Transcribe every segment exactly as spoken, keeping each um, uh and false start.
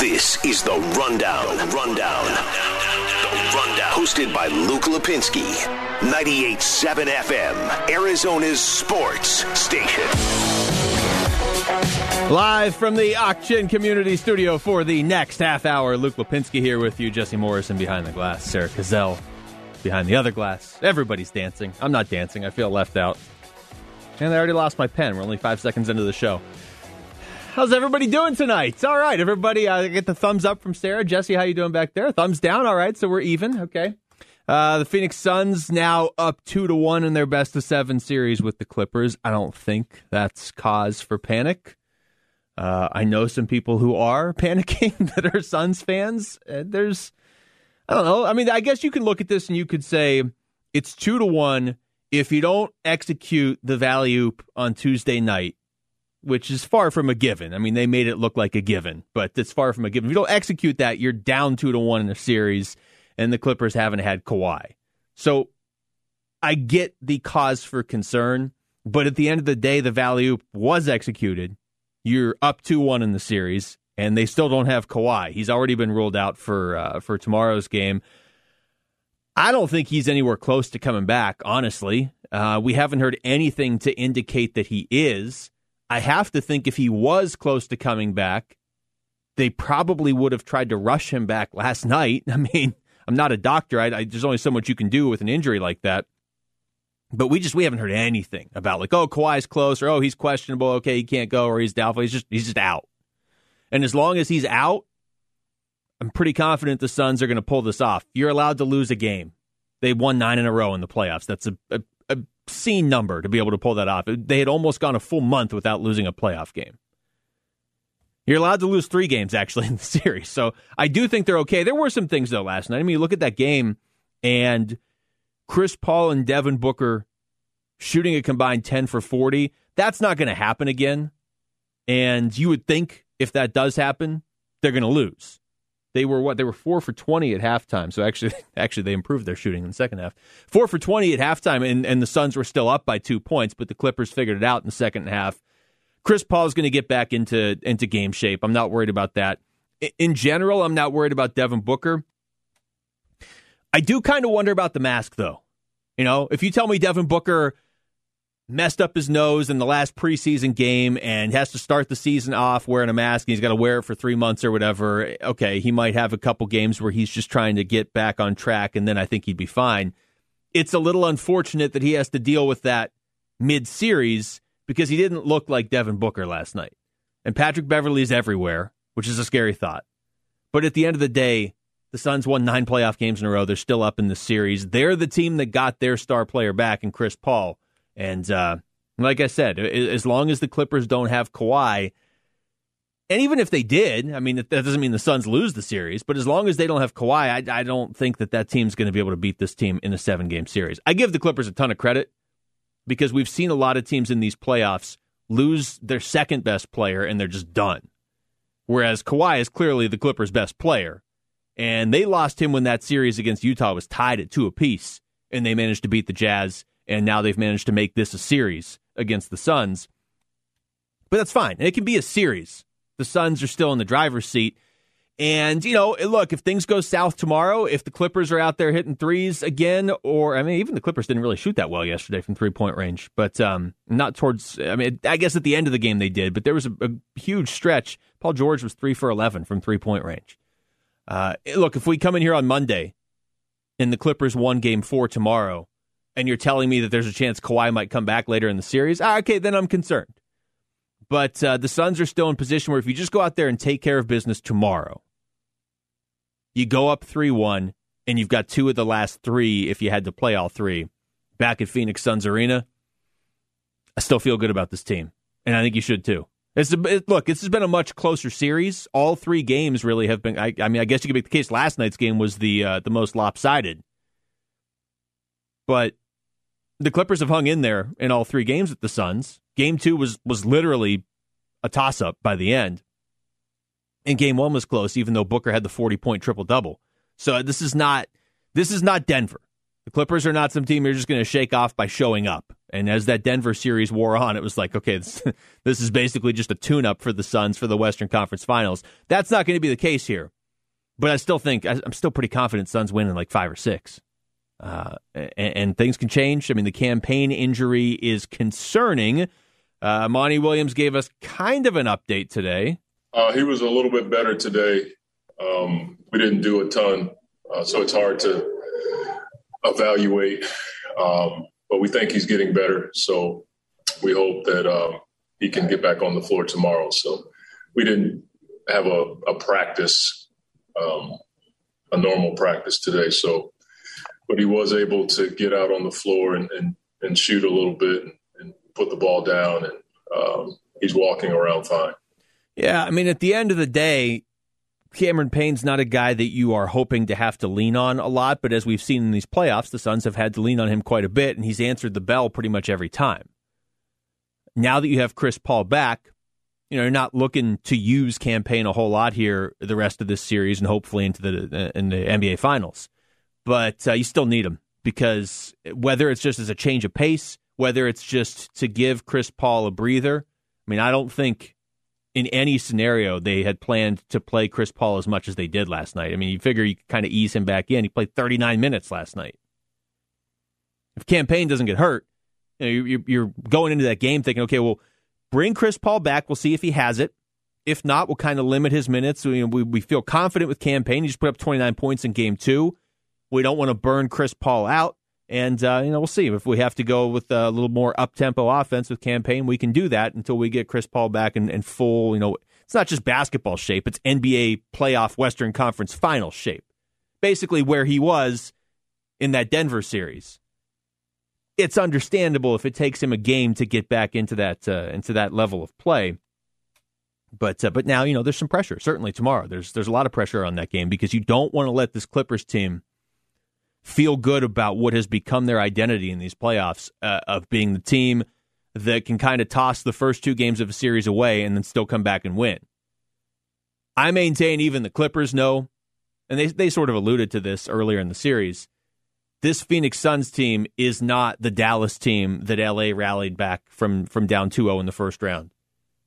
This is The Rundown. The Rundown. The Rundown. Hosted by Luke Lapinski. ninety-eight point seven F M, Arizona's sports station. Live from the Ak-Chin Community Studio for the next half hour. Luke Lapinski here with you. Jesse Morrison behind the glass. Sarah Cazell behind the other glass. Everybody's dancing. I'm not dancing. I feel left out. And I already lost my pen. We're only five seconds into the show. How's everybody doing tonight? All right, everybody. I get the thumbs up from Sarah. Jesse, how you doing back there? Thumbs down. All right, so we're even. Okay. Uh, the Phoenix Suns now up two to one in their best of seven series with the Clippers. I don't think that's cause for panic. Uh, I know some people who are panicking that are Suns fans. There's, I don't know. I mean, I guess you can look at this and you could say it's two to one if you don't execute the alley-oop on Tuesday night, which is far from a given. I mean, they made it look like a given, but it's far from a given. If you don't execute that, you're down two to one in the series. And the Clippers haven't had Kawhi. So I get the cause for concern, but at the end of the day, the alley-oop was executed. You're up two one in the series, and they still don't have Kawhi. He's already been ruled out for uh, for tomorrow's game. I don't think he's anywhere close to coming back, honestly. Uh, we haven't heard anything to indicate that he is. I have to think if he was close to coming back, they probably would have tried to rush him back last night. I mean, I'm not a doctor. I, I, there's only so much you can do with an injury like that. But we just we haven't heard anything about like, oh, Kawhi's close, or oh, he's questionable. Okay, he can't go, or he's doubtful. He's just he's just out. And as long as he's out, I'm pretty confident the Suns are going to pull this off. You're allowed to lose a game. They won nine in a row in the playoffs. That's a, a, a obscene number to be able to pull that off. They had almost gone a full month without losing a playoff game. You're allowed to lose three games, actually, in the series. So I do think they're okay. There were some things, though, last night. I mean, you look at that game, and Chris Paul and Devin Booker shooting a combined ten for forty. That's not going to happen again. And you would think if that does happen, they're going to lose. They were, what, they were four for twenty at halftime. So actually, actually they improved their shooting in the second half. four for twenty at halftime, and, and the Suns were still up by two points, but the Clippers figured it out in the second half. Chris Paul is going to get back into into game shape. I'm not worried about that. In general, I'm not worried about Devin Booker. I do kind of wonder about the mask, though. You know, if you tell me Devin Booker messed up his nose in the last preseason game and has to start the season off wearing a mask and he's got to wear it for three months or whatever, okay, he might have a couple games where he's just trying to get back on track, and then I think he'd be fine. It's a little unfortunate that he has to deal with that mid-series, because he didn't look like Devin Booker last night. And Patrick Beverley is everywhere, which is a scary thought. But at the end of the day, the Suns won nine playoff games in a row. They're still up in the series. They're the team that got their star player back in Chris Paul. And uh, like I said, as long as the Clippers don't have Kawhi, and even if they did, I mean, that doesn't mean the Suns lose the series, but as long as they don't have Kawhi, I, I don't think that that team's going to be able to beat this team in a seven-game series. I give the Clippers a ton of credit, because we've seen a lot of teams in these playoffs lose their second best player and they're just done. Whereas Kawhi is clearly the Clippers' best player. And they lost him when that series against Utah was tied at two apiece. And they managed to beat the Jazz. And now they've managed to make this a series against the Suns. But that's fine. It can be a series. The Suns are still in the driver's seat. And, you know, look, if things go south tomorrow, if the Clippers are out there hitting threes again, or, I mean, even the Clippers didn't really shoot that well yesterday from three-point range, but um, not towards, I mean, I guess at the end of the game they did, but there was a, a huge stretch. Paul George was three for eleven from three-point range. Uh, look, if we come in here on Monday and the Clippers won game four tomorrow, and you're telling me that there's a chance Kawhi might come back later in the series, ah, okay, then I'm concerned. But uh, the Suns are still in position where if you just go out there and take care of business tomorrow, you go up three one, and you've got two of the last three if you had to play all three. Back at Phoenix Suns Arena, I still feel good about this team, and I think you should too. It's a, it, look, this has been a much closer series. All three games really have been, I, I mean, I guess you could make the case last night's game was the uh, the most lopsided. But the Clippers have hung in there in all three games with the Suns. Game two was was literally a toss-up by the end. And game one was close, even though Booker had the forty-point triple-double. So this is not this is not Denver. The Clippers are not some team you're just going to shake off by showing up. And as that Denver series wore on, it was like, okay, this, this is basically just a tune-up for the Suns for the Western Conference Finals. That's not going to be the case here. But I still think, I'm still pretty confident Suns win in like five or six. Uh, and, and things can change. I mean, the campaign injury is concerning. Uh, Monty Williams gave us kind of an update today. Uh, he was a little bit better today. Um, we didn't do a ton, uh, so it's hard to evaluate. Um, but we think he's getting better, so we hope that um, he can get back on the floor tomorrow. So we didn't have a, a practice, um, a normal practice today. So, but he was able to get out on the floor and, and, and shoot a little bit and put the ball down, and um, he's walking around fine. Yeah, I mean, at the end of the day, Cameron Payne's not a guy that you are hoping to have to lean on a lot, but as we've seen in these playoffs, the Suns have had to lean on him quite a bit, and he's answered the bell pretty much every time. Now that you have Chris Paul back, you know, you're not looking to use campaign a whole lot here the rest of this series and hopefully into the in the N B A Finals. But uh, you still need him, because whether it's just as a change of pace, whether it's just to give Chris Paul a breather, I mean, I don't think in any scenario they had planned to play Chris Paul as much as they did last night. I mean, you figure you kind of ease him back in. He played thirty-nine minutes last night. If Campaign doesn't get hurt, you know, you're going into that game thinking, okay, well, bring Chris Paul back. We'll see if he has it. If not, we'll kind of limit his minutes. We, we feel confident with Campaign. He just put up twenty-nine points in game two. We don't want to burn Chris Paul out. And, uh, you know, we'll see if we have to go with a little more up-tempo offense with campaign. We can do that until we get Chris Paul back in, in full, you know, it's not just basketball shape. It's N B A playoff Western Conference final shape, basically where he was in that Denver series. It's understandable if it takes him a game to get back into that uh, into that level of play. But uh, but now, you know, there's some pressure. Certainly tomorrow, there's there's a lot of pressure on that game, because you don't want to let this Clippers team feel good about what has become their identity in these playoffs, uh, of being the team that can kind of toss the first two games of a series away and then still come back and win. I maintain even the Clippers know, and they they sort of alluded to this earlier in the series, this Phoenix Suns team is not the Dallas team that L A rallied back from, from down two oh in the first round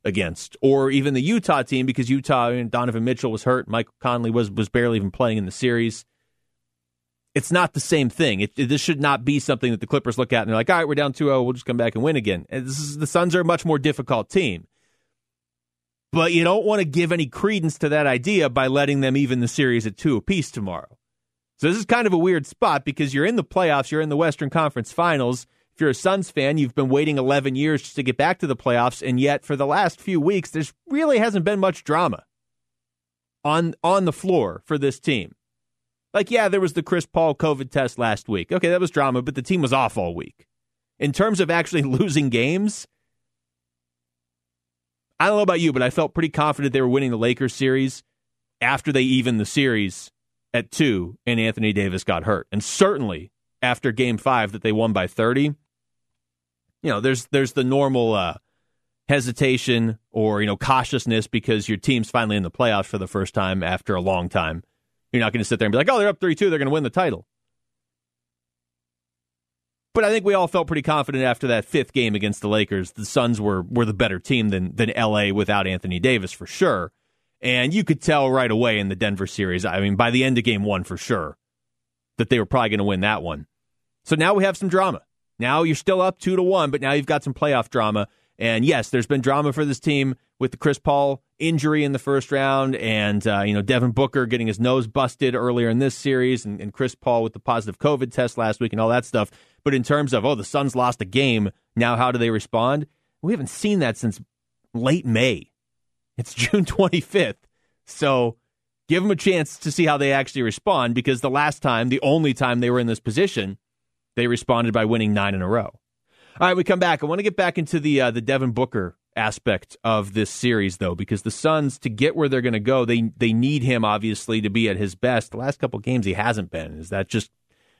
against, or even the Utah team, because Utah, and Donovan Mitchell was hurt, Michael Conley was, was barely even playing in the series. It's not the same thing. It, it, this should not be something that the Clippers look at and they're like, all right, we're down two oh, we'll just come back and win again. And this is, the Suns are a much more difficult team. But you don't want to give any credence to that idea by letting them even the series at two apiece tomorrow. So this is kind of a weird spot, because you're in the playoffs, you're in the Western Conference Finals. If you're a Suns fan, you've been waiting eleven years just to get back to the playoffs, and yet for the last few weeks, there really hasn't been much drama on on the floor for this team. Like, yeah, there was the Chris Paul COVID test last week. Okay, that was drama, but the team was off all week. In terms of actually losing games, I don't know about you, but I felt pretty confident they were winning the Lakers series after they evened the series at two and Anthony Davis got hurt. And certainly after game five that they won by thirty, you know, there's there's the normal uh, hesitation or, you know, cautiousness, because your team's finally in the playoffs for the first time after a long time. You're not going to sit there and be like, oh, they're up three two, they're going to win the title. But I think we all felt pretty confident after that fifth game against the Lakers, the Suns were were the better team than than L A without Anthony Davis, for sure. And you could tell right away in the Denver series, I mean, by the end of game one, for sure, that they were probably going to win that one. So now we have some drama. Now you're still up two to one, but now you've got some playoff drama. And yes, there's been drama for this team with the Chris Paul injury in the first round, and uh, you know, Devin Booker getting his nose busted earlier in this series, and, and Chris Paul with the positive COVID test last week and all that stuff. But in terms of, oh, the Suns lost a game, now how do they respond? We haven't seen that since late May. It's June twenty-fifth. So give them a chance to see how they actually respond, because the last time, the only time they were in this position, they responded by winning nine in a row. All right, we come back. I want to get back into the uh, the Devin Booker aspect of this series, though, because the Suns, to get where they're going to go, they they need him, obviously, to be at his best. The last couple games, he hasn't been. Is that just,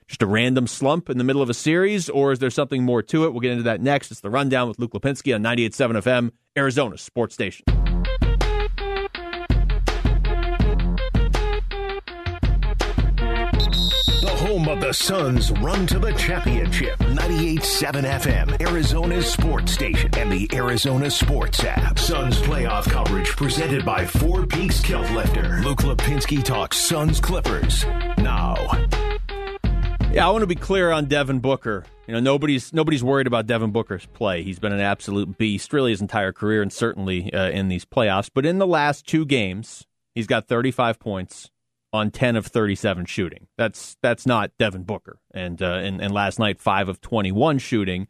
just a random slump in the middle of a series, or is there something more to it? We'll get into that next. It's The Rundown with Luke Lapinski on ninety-eight point seven F M, Arizona Sports Station. home of the Suns' run to the championship. ninety-eight point seven F M, Arizona's sports station, and the Arizona Sports app. Suns playoff coverage presented by Four Peaks Kiltlifter. Luke Lapinski talks Suns Clippers now. Yeah, I want to be clear on Devin Booker. You know, nobody's nobody's worried about Devin Booker's play. He's been an absolute beast, really his entire career, and certainly uh, in these playoffs. But in the last two games, he's got thirty-five points on ten of thirty-seven shooting. That's that's not Devin Booker. And uh, and, and last night, five of twenty-one shooting.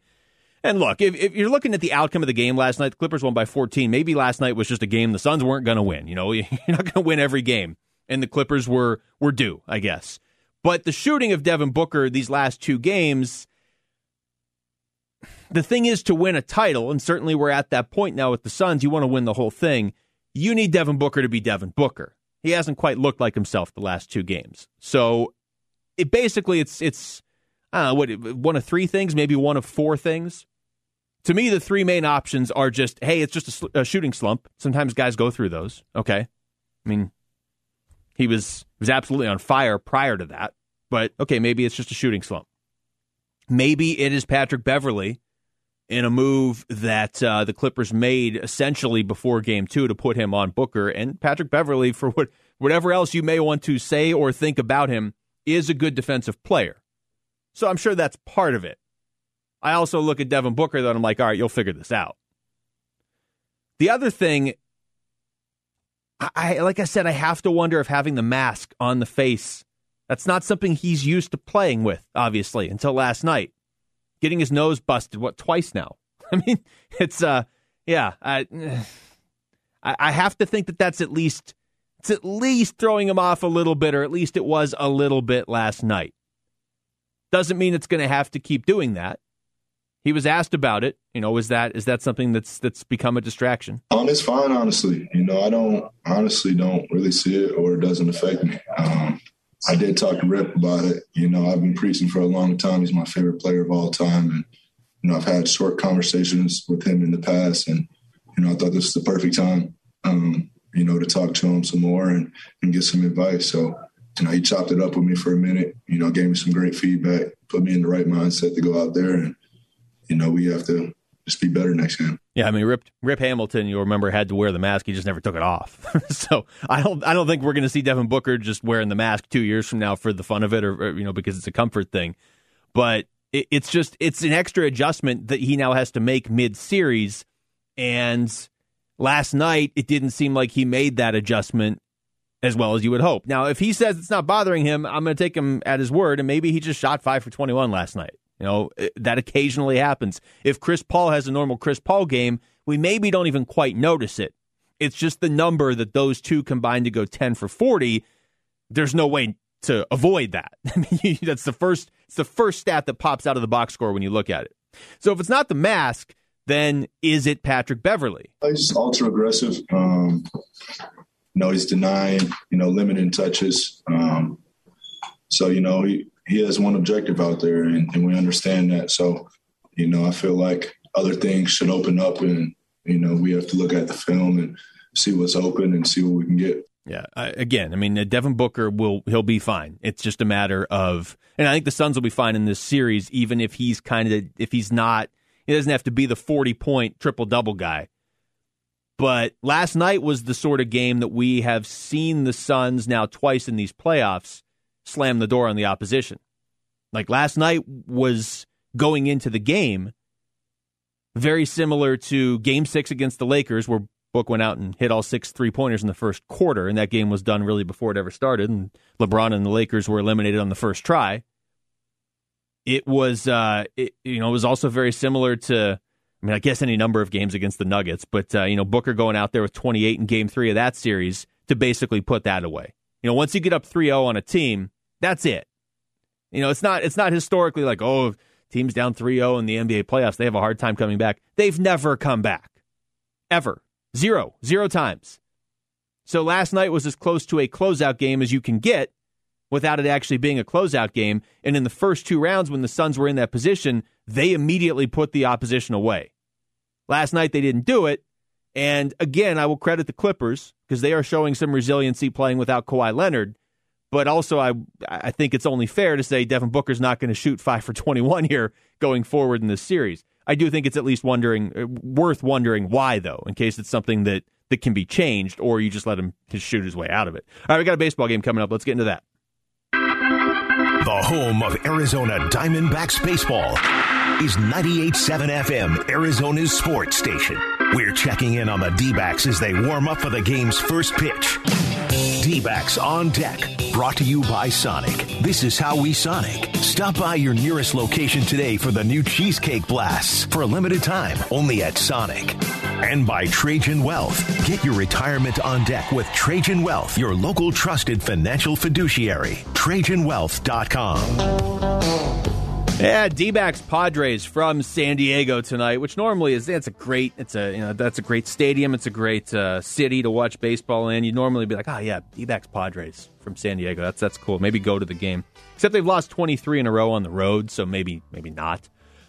And look, if, if you're looking at the outcome of the game last night, the Clippers won by fourteen. Maybe last night was just a game the Suns weren't going to win. You know, you're not going to win every game. And the Clippers were were due, I guess. But the shooting of Devin Booker these last two games, the thing is to win a title, and certainly we're at that point now with the Suns, you want to win the whole thing. You need Devin Booker to be Devin Booker. He hasn't quite looked like himself the last two games. So it basically it's, it's I don't know, what, one of three things, maybe one of four things. To me, the three main options are just, hey, it's just a, sl- a shooting slump. Sometimes guys go through those. Okay. I mean, he was was absolutely on fire prior to that. But, okay, maybe it's just a shooting slump. Maybe it is Patrick Beverley in a move that uh, the Clippers made essentially before Game two to put him on Booker. And Patrick Beverley, for what, whatever else you may want to say or think about him, is a good defensive player. So I'm sure that's part of it. I also look at Devin Booker, though, and I'm like, all right, you'll figure this out. The other thing, I like I said, I have to wonder if having the mask on the face, that's not something he's used to playing with, obviously, until last night. Getting his nose busted, what, twice now? I mean, it's, uh, yeah, I I have to think that that's at least, it's at least throwing him off a little bit, or at least it was a little bit last night. Doesn't mean it's going to have to keep doing that. He was asked about it. You know, is that is that something that's that's become a distraction? Um, it's fine, honestly. You know, I don't honestly don't really see it, or it doesn't affect me. Um, I did talk to Rip about it. You know, I've been preaching for a long time. He's my favorite player of all time, and you know, I've had short conversations with him in the past, and you know, I thought this was the perfect time, um, you know, to talk to him some more and and get some advice. So, you know, he chopped it up with me for a minute. You know, gave me some great feedback, put me in the right mindset to go out there and. You know, we have to just be better next game. Yeah, I mean, Rip, Rip Hamilton, you'll remember, had to wear the mask. He just never took it off. So I don't I don't think we're going to see Devin Booker just wearing the mask two years from now for the fun of it, or, or you know, because it's a comfort thing. But it, it's just it's an extra adjustment that he now has to make mid-series. And last night, it didn't seem like he made that adjustment as well as you would hope. Now, if he says it's not bothering him, I'm going to take him at his word. And maybe he just shot five for twenty-one last night. You know, that occasionally happens. If Chris Paul has a normal Chris Paul game, we maybe don't even quite notice it. It's just the number that those two combined to go ten for forty. There's no way to avoid that. I mean, that's the first, it's the first stat that pops out of the box score when you look at it. So if it's not the mask, then is it Patrick Beverley? He's ultra aggressive. Um, you know, he's denying, you know, limiting touches. Um, so, you know, he, He has one objective out there, and, and we understand that. So, you know, I feel like other things should open up, and, you know, we have to look at the film and see what's open and see what we can get. Yeah, I, again, I mean, Devin Booker, will he'll be fine. It's just a matter of – and I think the Suns will be fine in this series, even if he's kind of – if he's not – he doesn't have to be the forty-point triple-double guy. But last night was the sort of game that we have seen the Suns now twice in these playoffs slam the door on the opposition. Like last night was going into the game very similar to game six against the Lakers, where Book went out and hit all six three-pointers in the first quarter, and that game was done really before it ever started, and LeBron and the Lakers were eliminated on the first try. It was uh it, you know, it was also very similar to, I mean, I guess any number of games against the Nuggets, but uh, you know, Booker going out there with twenty-eight in game three of that series to basically put that away. You know, once you get up three oh on a team, that's it. You know, it's not it's not historically like, oh, teams down three oh in the N B A playoffs, they have a hard time coming back. They've never come back. Ever. Zero. Zero times. So last night was as close to a closeout game as you can get without it actually being a closeout game. And in the first two rounds, when the Suns were in that position, they immediately put the opposition away. Last night, they didn't do it. And again, I will credit the Clippers because they are showing some resiliency playing without Kawhi Leonard. But also, I I think it's only fair to say Devin Booker's not going to shoot five for twenty-one here going forward in this series. I do think it's at least wondering, worth wondering why, though, in case it's something that, that can be changed or you just let him shoot his way out of it. All right, we got a baseball game coming up. Let's get into that. The home of Arizona Diamondbacks baseball is ninety-eight point seven F M, Arizona's sports station. We're checking in on the D-backs as they warm up for the game's first pitch. D-backs on deck, brought to you by Sonic. This is how we Sonic. Stop by your nearest location today for the new cheesecake blasts for a limited time only at Sonic. And by Trajan Wealth. Get your retirement on deck with Trajan Wealth, your local trusted financial fiduciary. Trajan Wealth dot com. Yeah, D-backs Padres from San Diego tonight, which normally is that's a great it's a you know that's a great stadium, it's a great uh, city to watch baseball in. You'd normally be like, oh yeah, D-backs Padres from San Diego. That's that's cool. Maybe go to the game. Except they've lost twenty-three in a row on the road, so maybe maybe not.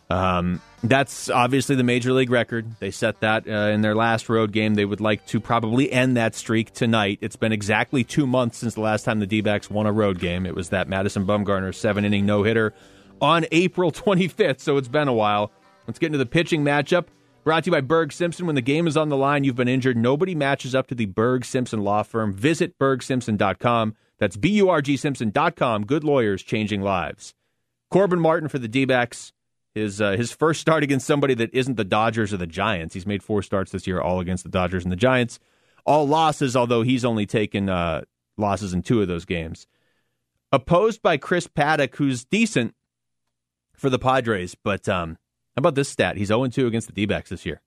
Um, that's obviously the major league record. They set that uh, in their last road game. They would like to probably end that streak tonight. It's been exactly two months since the last time the D-backs won a road game. It was that Madison Bumgarner seven-inning no-hitter on April twenty-fifth, so it's been a while. Let's get into the pitching matchup. Brought to you by Berg Simpson. When the game is on the line, you've been injured. Nobody matches up to the Berg Simpson Law Firm. Visit Berg Simpson dot com. That's B U R G Simpson dot com. Good lawyers changing lives. Corbin Martin for the D-backs. His, uh, his first start against somebody that isn't the Dodgers or the Giants. He's made four starts this year, all against the Dodgers and the Giants. All losses, although he's only taken uh, losses in two of those games. Opposed by Chris Paddock, who's decent for the Padres, but um, how about this stat? He's oh and two against the D-backs this year.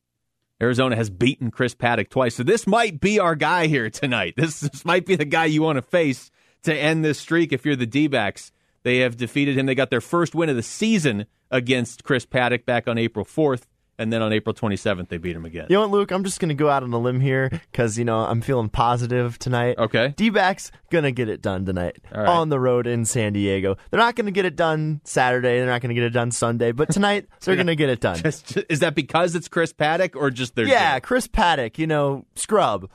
Arizona has beaten Chris Paddock twice, so this might be our guy here tonight. This, this might be the guy you want to face to end this streak if you're the D-backs. They have defeated him. They got their first win of the season against Chris Paddock back on April fourth, and then on April twenty-seventh, they beat him again. You know what, Luke? I'm just going to go out on a limb here because, you know, I'm feeling positive tonight. Okay. D-backs going to get it done tonight right. On the road in San Diego. They're not going to get it done Saturday. They're not going to get it done Sunday. But tonight, they're yeah. going to get it done. Just, just, is that because it's Chris Paddock or just their Yeah, deal? Chris Paddock, you know, scrub.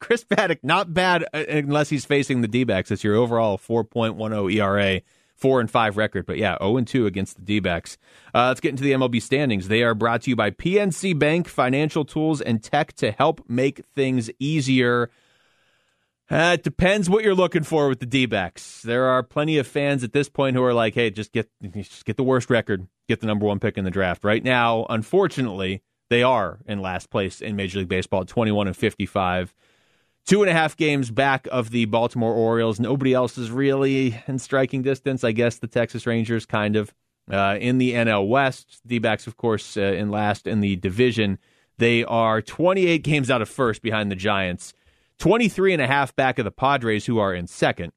Chris Paddock, not bad unless he's facing the D-backs. It's your overall four point one oh E R A. Four and five record, but yeah, zero and two against the D-backs. Uh, let's get into the M L B standings. They are brought to you by P N C Bank, financial tools and tech to help make things easier. Uh, it depends what you're looking for with the D-backs. There are plenty of fans at this point who are like, "Hey, just get just get the worst record, get the number one pick in the draft." Right now, unfortunately, they are in last place in Major League Baseball, twenty-one and fifty-five. Two and a half games back of the Baltimore Orioles. Nobody else is really in striking distance. I guess the Texas Rangers kind of uh, in the N L West. D-backs, of course, uh, in last in the division. They are twenty-eight games out of first behind the Giants. twenty-three and a half back of the Padres, who are in second.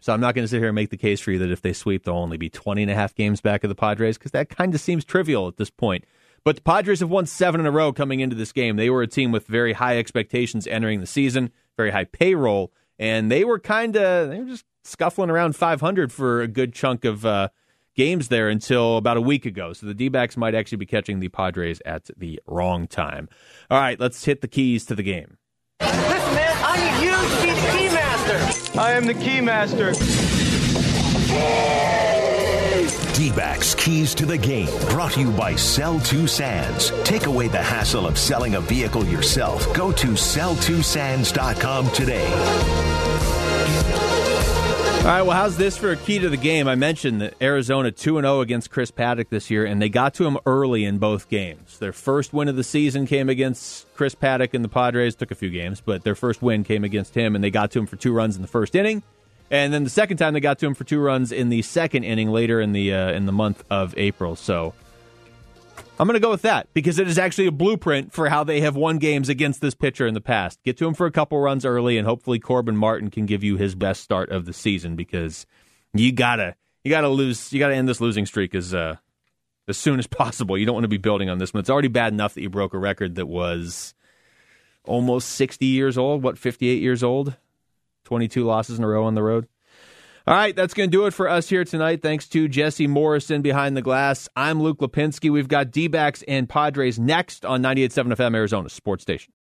So I'm not going to sit here and make the case for you that if they sweep, they'll only be twenty and a half games back of the Padres, because that kind of seems trivial at this point. But the Padres have won seven in a row coming into this game. They were a team with very high expectations entering the season, very high payroll, and they were kind of they were just scuffling around five hundred for a good chunk of uh, games there until about a week ago. So the D-backs might actually be catching the Padres at the wrong time. All right, let's hit the keys to the game. Listen, man, I need you to be the key master. I am the key master. D-backs Keys to the Game, brought to you by Sell Two Sands. Take away the hassle of selling a vehicle yourself. Go to sell two sands dot com today. All right, well, how's this for a key to the game? I mentioned that Arizona two and oh against Chris Paddock this year, and they got to him early in both games. Their first win of the season came against Chris Paddock and the Padres. Took a few games, but their first win came against him, and they got to him for two runs in the first inning. And then the second time they got to him for two runs in the second inning later in the uh, in the month of April. So I'm going to go with that because it is actually a blueprint for how they have won games against this pitcher in the past. Get to him for a couple runs early, and hopefully Corbin Martin can give you his best start of the season, because you gotta you gotta lose you gotta end this losing streak as uh, as soon as possible. You don't want to be building on this one. It's already bad enough that you broke a record that was almost sixty years old. What, fifty-eight years old? twenty-two losses in a row on the road. All right, that's going to do it for us here tonight. Thanks to Jesse Morrison behind the glass. I'm Luke Lapinski. We've got D-backs and Padres next on ninety-eight point seven F M, Arizona Sports Station.